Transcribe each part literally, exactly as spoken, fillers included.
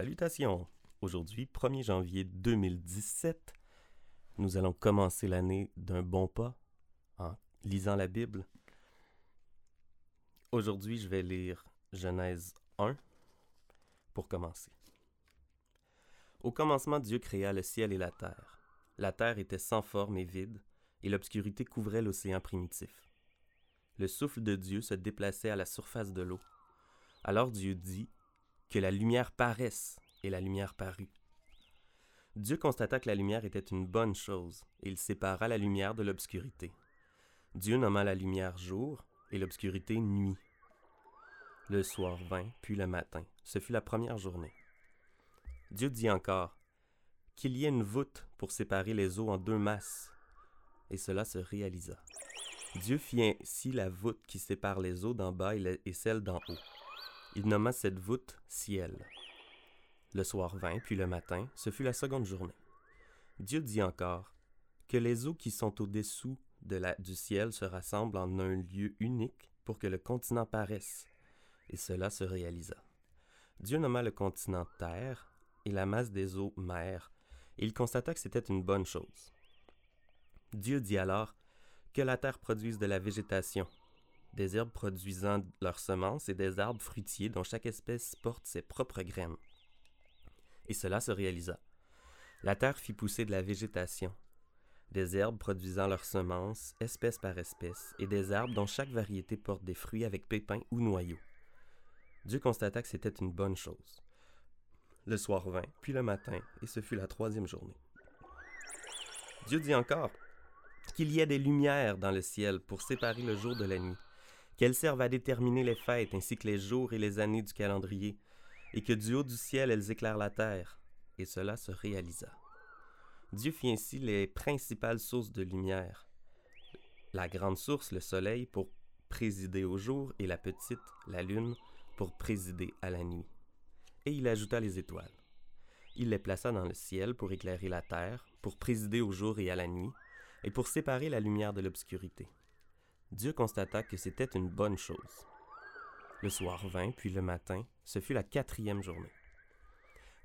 Salutations! Aujourd'hui, premier janvier deux mille dix-sept, nous allons commencer l'année d'un bon pas en lisant la Bible. Aujourd'hui, je vais lire Genèse un pour commencer. Au commencement, Dieu créa le ciel et la terre. La terre était sans forme et vide, et l'obscurité couvrait l'océan primitif. Le souffle de Dieu se déplaçait à la surface de l'eau. Alors Dieu dit « que la lumière paraisse », et la lumière parut. Dieu constata que la lumière était une bonne chose, et il sépara la lumière de l'obscurité. Dieu nomma la lumière jour, et l'obscurité nuit. Le soir vint, puis le matin. Ce fut la première journée. Dieu dit encore, « qu'il y ait une voûte pour séparer les eaux en deux masses. » Et cela se réalisa. Dieu fit ainsi la voûte qui sépare les eaux d'en bas et celle d'en haut. Il nomma cette voûte « ciel ». Le soir vint, puis le matin, ce fut la seconde journée. Dieu dit encore, « que les eaux qui sont au-dessous de la, du ciel se rassemblent en un lieu unique pour que le continent paraisse. » Et cela se réalisa. Dieu nomma le continent terre et la masse des eaux mer, et il constata que c'était une bonne chose. Dieu dit alors, « que la terre produise de la végétation, des herbes produisant leurs semences et des arbres fruitiers dont chaque espèce porte ses propres graines. » Et cela se réalisa. La terre fit pousser de la végétation, des herbes produisant leurs semences, espèce par espèce, et des arbres dont chaque variété porte des fruits avec pépins ou noyaux. Dieu constata que c'était une bonne chose. Le soir vint, puis le matin, et ce fut la troisième journée. Dieu dit encore qu'il y ait des lumières dans le ciel pour séparer le jour de la nuit, qu'elles servent à déterminer les fêtes ainsi que les jours et les années du calendrier, et que du haut du ciel elles éclairent la terre, et cela se réalisa. Dieu fit ainsi les principales sources de lumière, la grande source, le soleil, pour présider au jour, et la petite, la lune, pour présider à la nuit. Et il ajouta les étoiles. Il les plaça dans le ciel pour éclairer la terre, pour présider au jour et à la nuit, et pour séparer la lumière de l'obscurité. Dieu constata que c'était une bonne chose. Le soir vint, puis le matin, ce fut la quatrième journée.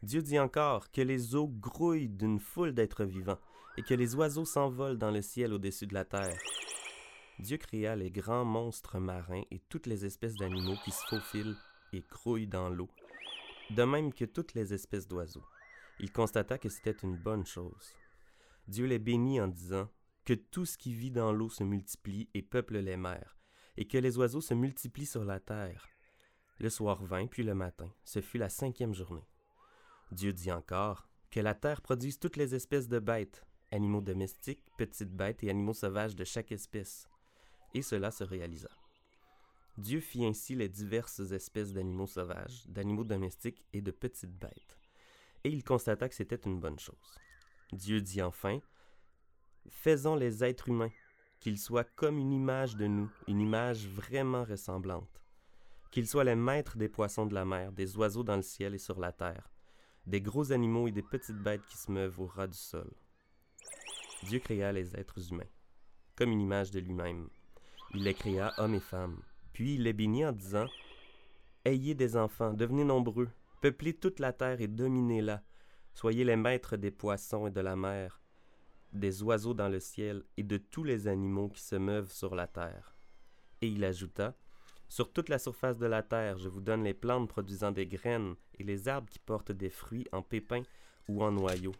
Dieu dit encore que les eaux grouillent d'une foule d'êtres vivants et que les oiseaux s'envolent dans le ciel au-dessus de la terre. Dieu créa les grands monstres marins et toutes les espèces d'animaux qui se faufilent et grouillent dans l'eau, de même que toutes les espèces d'oiseaux. Il constata que c'était une bonne chose. Dieu les bénit en disant que tout ce qui vit dans l'eau se multiplie et peuple les mers, et que les oiseaux se multiplient sur la terre. Le soir vint, puis le matin. Ce fut la cinquième journée. Dieu dit encore que la terre produise toutes les espèces de bêtes, animaux domestiques, petites bêtes et animaux sauvages de chaque espèce. Et cela se réalisa. Dieu fit ainsi les diverses espèces d'animaux sauvages, d'animaux domestiques et de petites bêtes. Et il constata que c'était une bonne chose. Dieu dit enfin, « faisons les êtres humains, qu'ils soient comme une image de nous, une image vraiment ressemblante. Qu'ils soient les maîtres des poissons de la mer, des oiseaux dans le ciel et sur la terre, des gros animaux et des petites bêtes qui se meuvent au ras du sol. » Dieu créa les êtres humains, comme une image de lui-même. Il les créa hommes et femmes. Puis il les bénit en disant, « ayez des enfants, devenez nombreux, peuplez toute la terre et dominez-la. Soyez les maîtres des poissons et de la mer, des oiseaux dans le ciel et de tous les animaux qui se meuvent sur la terre. » Et il ajouta, « sur toute la surface de la terre, je vous donne les plantes produisant des graines et les arbres qui portent des fruits en pépins ou en noyaux.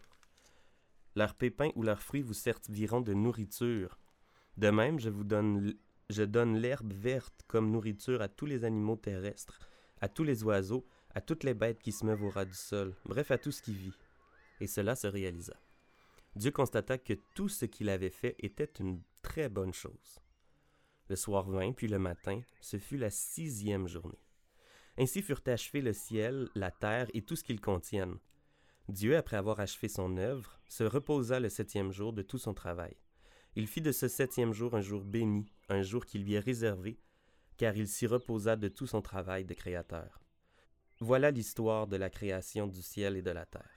Leurs pépins ou leurs fruits vous serviront de nourriture. De même, je vous donne, je donne l'herbe verte comme nourriture à tous les animaux terrestres, à tous les oiseaux, à toutes les bêtes qui se meuvent au ras du sol, bref à tout ce qui vit. » Et cela se réalisa. Dieu constata que tout ce qu'il avait fait était une très bonne chose. Le soir vint, puis le matin, ce fut la sixième journée. Ainsi furent achevés le ciel, la terre et tout ce qu'ils contiennent. Dieu, après avoir achevé son œuvre, se reposa le septième jour de tout son travail. Il fit de ce septième jour un jour béni, un jour qui lui est réservé, car il s'y reposa de tout son travail de créateur. Voilà l'histoire de la création du ciel et de la terre.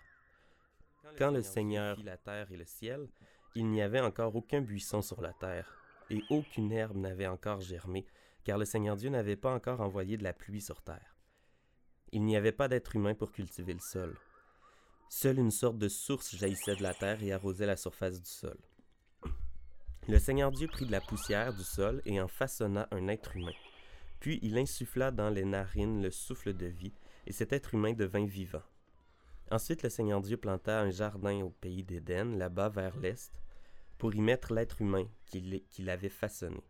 Quand le Seigneur fit la terre et le ciel, il n'y avait encore aucun buisson sur la terre, et aucune herbe n'avait encore germé, car le Seigneur Dieu n'avait pas encore envoyé de la pluie sur terre. Il n'y avait pas d'être humain pour cultiver le sol. Seule une sorte de source jaillissait de la terre et arrosait la surface du sol. Le Seigneur Dieu prit de la poussière du sol et en façonna un être humain. Puis il insuffla dans les narines le souffle de vie, et cet être humain devint vivant. Ensuite le Seigneur Dieu planta un jardin au pays d'Éden, là-bas vers l'est, pour y mettre l'être humain qu'il, qu'il avait façonné.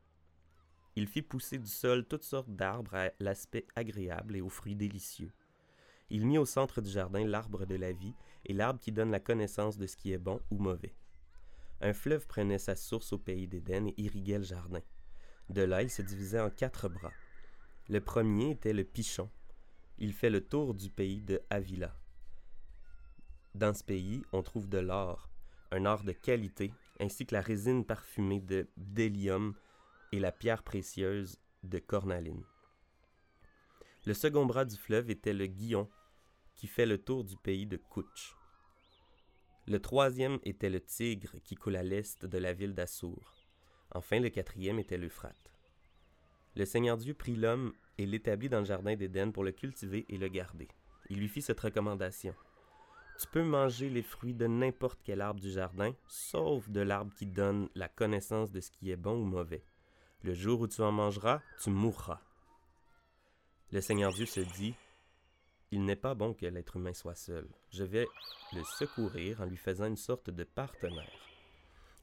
Il fit pousser du sol toutes sortes d'arbres à l'aspect agréable et aux fruits délicieux. Il mit au centre du jardin l'arbre de la vie et l'arbre qui donne la connaissance de ce qui est bon ou mauvais. Un fleuve prenait sa source au pays d'Éden et irriguait le jardin. De là, il se divisait en quatre bras. Le premier était le Pichon. Il fait le tour du pays de Havila. Dans ce pays, on trouve de l'or, un or de qualité, ainsi que la résine parfumée de bdellium et la pierre précieuse de Cornaline. Le second bras du fleuve était le guion, qui fait le tour du pays de Kouch. Le troisième était le Tigre, qui coule à l'est de la ville d'Assour. Enfin, le quatrième était l'Euphrate. Le Seigneur Dieu prit l'homme et l'établit dans le jardin d'Éden pour le cultiver et le garder. Il lui fit cette recommandation. « Tu peux manger les fruits de n'importe quel arbre du jardin, sauf de l'arbre qui donne la connaissance de ce qui est bon ou mauvais. Le jour où tu en mangeras, tu mourras. » Le Seigneur Dieu se dit « Il n'est pas bon que l'être humain soit seul. Je vais le secourir en lui faisant une sorte de partenaire. »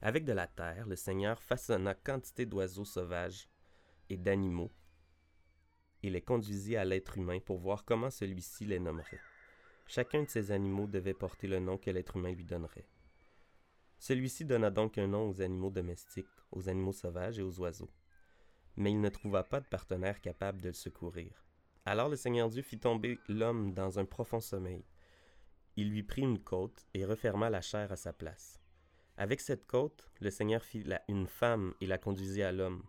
Avec de la terre, le Seigneur façonna quantité d'oiseaux sauvages et d'animaux, et les conduisit à l'être humain pour voir comment celui-ci les nommerait. Chacun de ces animaux devait porter le nom que l'être humain lui donnerait. Celui-ci donna donc un nom aux animaux domestiques, aux animaux sauvages et aux oiseaux. Mais il ne trouva pas de partenaire capable de le secourir. Alors le Seigneur Dieu fit tomber l'homme dans un profond sommeil. Il lui prit une côte et referma la chair à sa place. Avec cette côte, le Seigneur fit la, une femme et la conduisit à l'homme.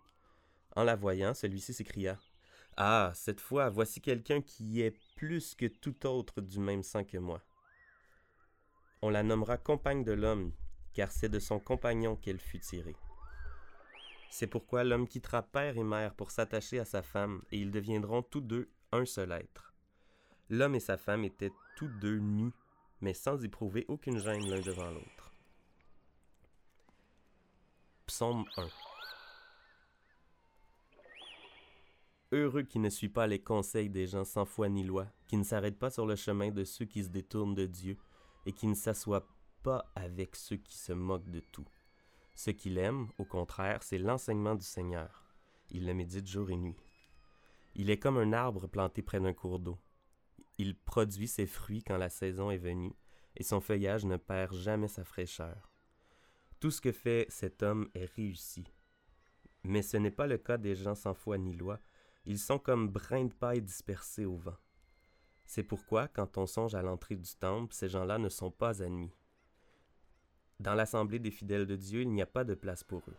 En la voyant, celui-ci s'écria « Ah, cette fois, voici quelqu'un qui est plus que tout autre du même sang que moi. On la nommera compagne de l'homme, car c'est de son compagnon qu'elle fut tirée. C'est pourquoi l'homme quittera père et mère pour s'attacher à sa femme, et ils deviendront tous deux un seul être. L'homme et sa femme étaient tous deux nus, mais sans éprouver aucune gêne l'un devant l'autre. » Psaume un. Heureux qui ne suit pas les conseils des gens sans foi ni loi, qui ne s'arrête pas sur le chemin de ceux qui se détournent de Dieu, et qui ne s'assoit pas avec ceux qui se moquent de tout. Ce qu'il aime, au contraire, c'est l'enseignement du Seigneur. Il le médite jour et nuit. Il est comme un arbre planté près d'un cours d'eau. Il produit ses fruits quand la saison est venue, et son feuillage ne perd jamais sa fraîcheur. Tout ce que fait cet homme est réussi. Mais ce n'est pas le cas des gens sans foi ni loi. Ils sont comme brins de paille dispersés au vent. C'est pourquoi, quand on songe à l'entrée du temple, ces gens-là ne sont pas admis. Dans l'assemblée des fidèles de Dieu, il n'y a pas de place pour eux.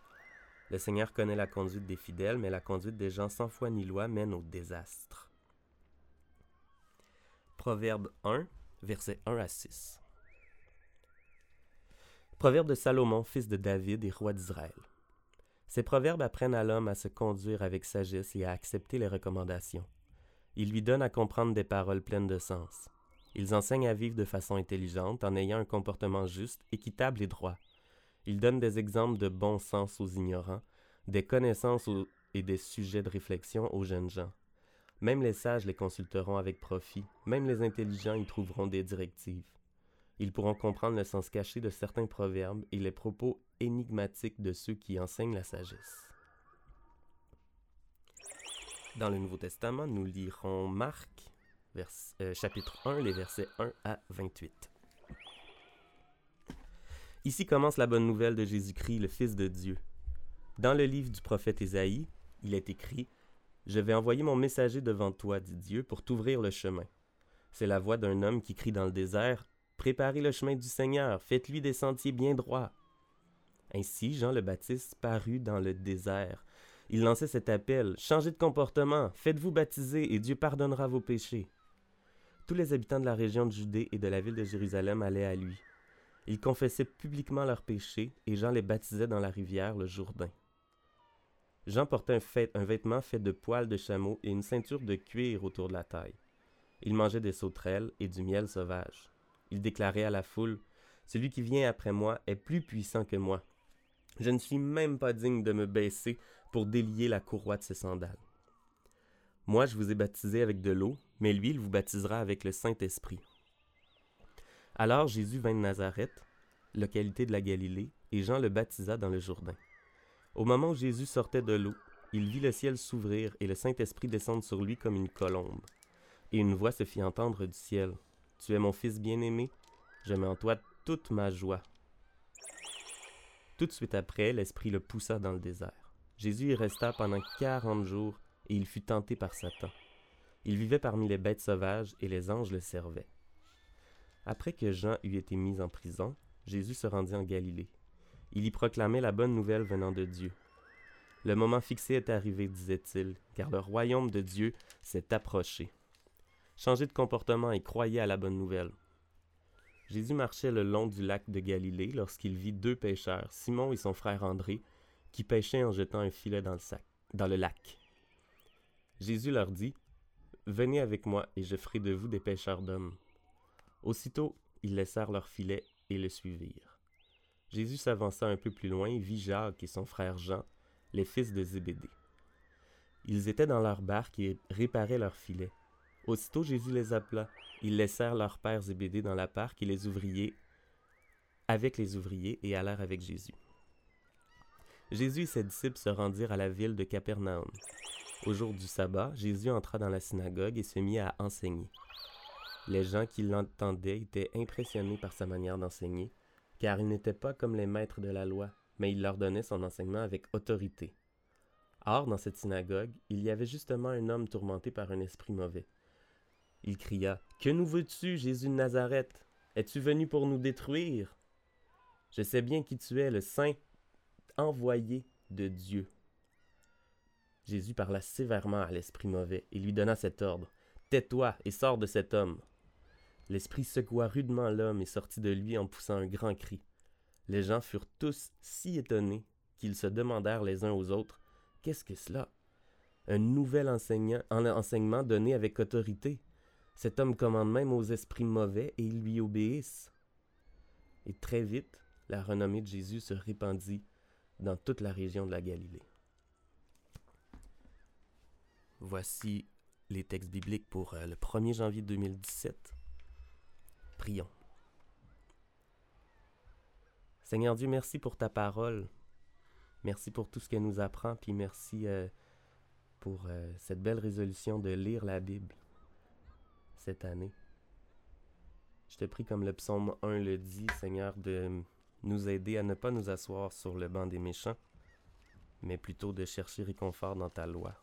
Le Seigneur connaît la conduite des fidèles, mais la conduite des gens sans foi ni loi mène au désastre. Proverbe un, versets un à six. Proverbe de Salomon, fils de David et roi d'Israël. Ces proverbes apprennent à l'homme à se conduire avec sagesse et à accepter les recommandations. Ils lui donnent à comprendre des paroles pleines de sens. Ils enseignent à vivre de façon intelligente en ayant un comportement juste, équitable et droit. Ils donnent des exemples de bon sens aux ignorants, des connaissances aux... et des sujets de réflexion aux jeunes gens. Même les sages les consulteront avec profit, même les intelligents y trouveront des directives. Ils pourront comprendre le sens caché de certains proverbes et les propos énigmatiques de ceux qui enseignent la sagesse. Dans le Nouveau Testament, nous lirons Marc, vers, euh, chapitre un, les versets un à vingt-huit. Ici commence la bonne nouvelle de Jésus-Christ, le Fils de Dieu. Dans le livre du prophète Ésaïe, il est écrit « Je vais envoyer mon messager devant toi, dit Dieu, pour t'ouvrir le chemin. » C'est la voix d'un homme qui crie dans le désert « Préparez le chemin du Seigneur, faites-lui des sentiers bien droits. » Ainsi, Jean le Baptiste parut dans le désert. Il lançait cet appel « Changez de comportement, faites-vous baptiser et Dieu pardonnera vos péchés. » Tous les habitants de la région de Judée et de la ville de Jérusalem allaient à lui. Ils confessaient publiquement leurs péchés et Jean les baptisait dans la rivière, le Jourdain. Jean portait un, fait, un vêtement fait de poils de chameau et une ceinture de cuir autour de la taille. Il mangeait des sauterelles et du miel sauvage. Il déclarait à la foule, « Celui qui vient après moi est plus puissant que moi. Je ne suis même pas digne de me baisser pour délier la courroie de ses sandales. Moi, je vous ai baptisé avec de l'eau, mais lui, il vous baptisera avec le Saint-Esprit. » Alors Jésus vint de Nazareth, localité de la Galilée, et Jean le baptisa dans le Jourdain. Au moment où Jésus sortait de l'eau, il vit le ciel s'ouvrir et le Saint-Esprit descendre sur lui comme une colombe. Et une voix se fit entendre du ciel. « Tu es mon fils bien-aimé, je mets en toi toute ma joie. » Tout de suite après, l'Esprit le poussa dans le désert. Jésus y resta pendant quarante jours et il fut tenté par Satan. Il vivait parmi les bêtes sauvages et les anges le servaient. Après que Jean eut été mis en prison, Jésus se rendit en Galilée. Il y proclamait la bonne nouvelle venant de Dieu. « Le moment fixé est arrivé, disait-il, car le royaume de Dieu s'est approché. » Changez de comportement et croyez à la bonne nouvelle. Jésus marchait le long du lac de Galilée lorsqu'il vit deux pêcheurs, Simon et son frère André, qui pêchaient en jetant un filet dans le, sac, dans le lac. Jésus leur dit, « Venez avec moi et je ferai de vous des pêcheurs d'hommes. » Aussitôt, ils laissèrent leur filet et le suivirent. Jésus s'avança un peu plus loin et vit Jacques et son frère Jean, les fils de Zébédée. Ils étaient dans leur barque et réparaient leur filet. Aussitôt Jésus les appela. Ils laissèrent leur père Zébédée dans la barque et les ouvriers avec les ouvriers et allèrent avec Jésus. Jésus et ses disciples se rendirent à la ville de Capernaüm. Au jour du sabbat, Jésus entra dans la synagogue et se mit à enseigner. Les gens qui l'entendaient étaient impressionnés par sa manière d'enseigner, car il n'était pas comme les maîtres de la loi, mais il leur donnait son enseignement avec autorité. Or, dans cette synagogue, il y avait justement un homme tourmenté par un esprit mauvais. Il cria, « Que nous veux-tu, Jésus de Nazareth? Es-tu venu pour nous détruire? Je sais bien qui tu es, le saint envoyé de Dieu. » Jésus parla sévèrement à l'esprit mauvais et lui donna cet ordre, « Tais-toi et sors de cet homme. » L'esprit secoua rudement l'homme et sortit de lui en poussant un grand cri. Les gens furent tous si étonnés qu'ils se demandèrent les uns aux autres, « Qu'est-ce que cela? Un nouvel enseignant, un enseignement donné avec autorité. Cet homme commande même aux esprits mauvais et ils lui obéissent. » Et très vite, la renommée de Jésus se répandit dans toute la région de la Galilée. Voici les textes bibliques pour le premier janvier deux mille dix-sept. Prions. Seigneur Dieu, merci pour ta parole. Merci pour tout ce qu'elle nous apprend, puis merci euh, pour euh, cette belle résolution de lire la Bible cette année. Je te prie, comme le psaume un le dit, Seigneur, de nous aider à ne pas nous asseoir sur le banc des méchants, mais plutôt de chercher réconfort dans ta loi,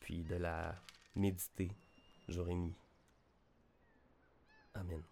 puis de la méditer jour et nuit. Amen.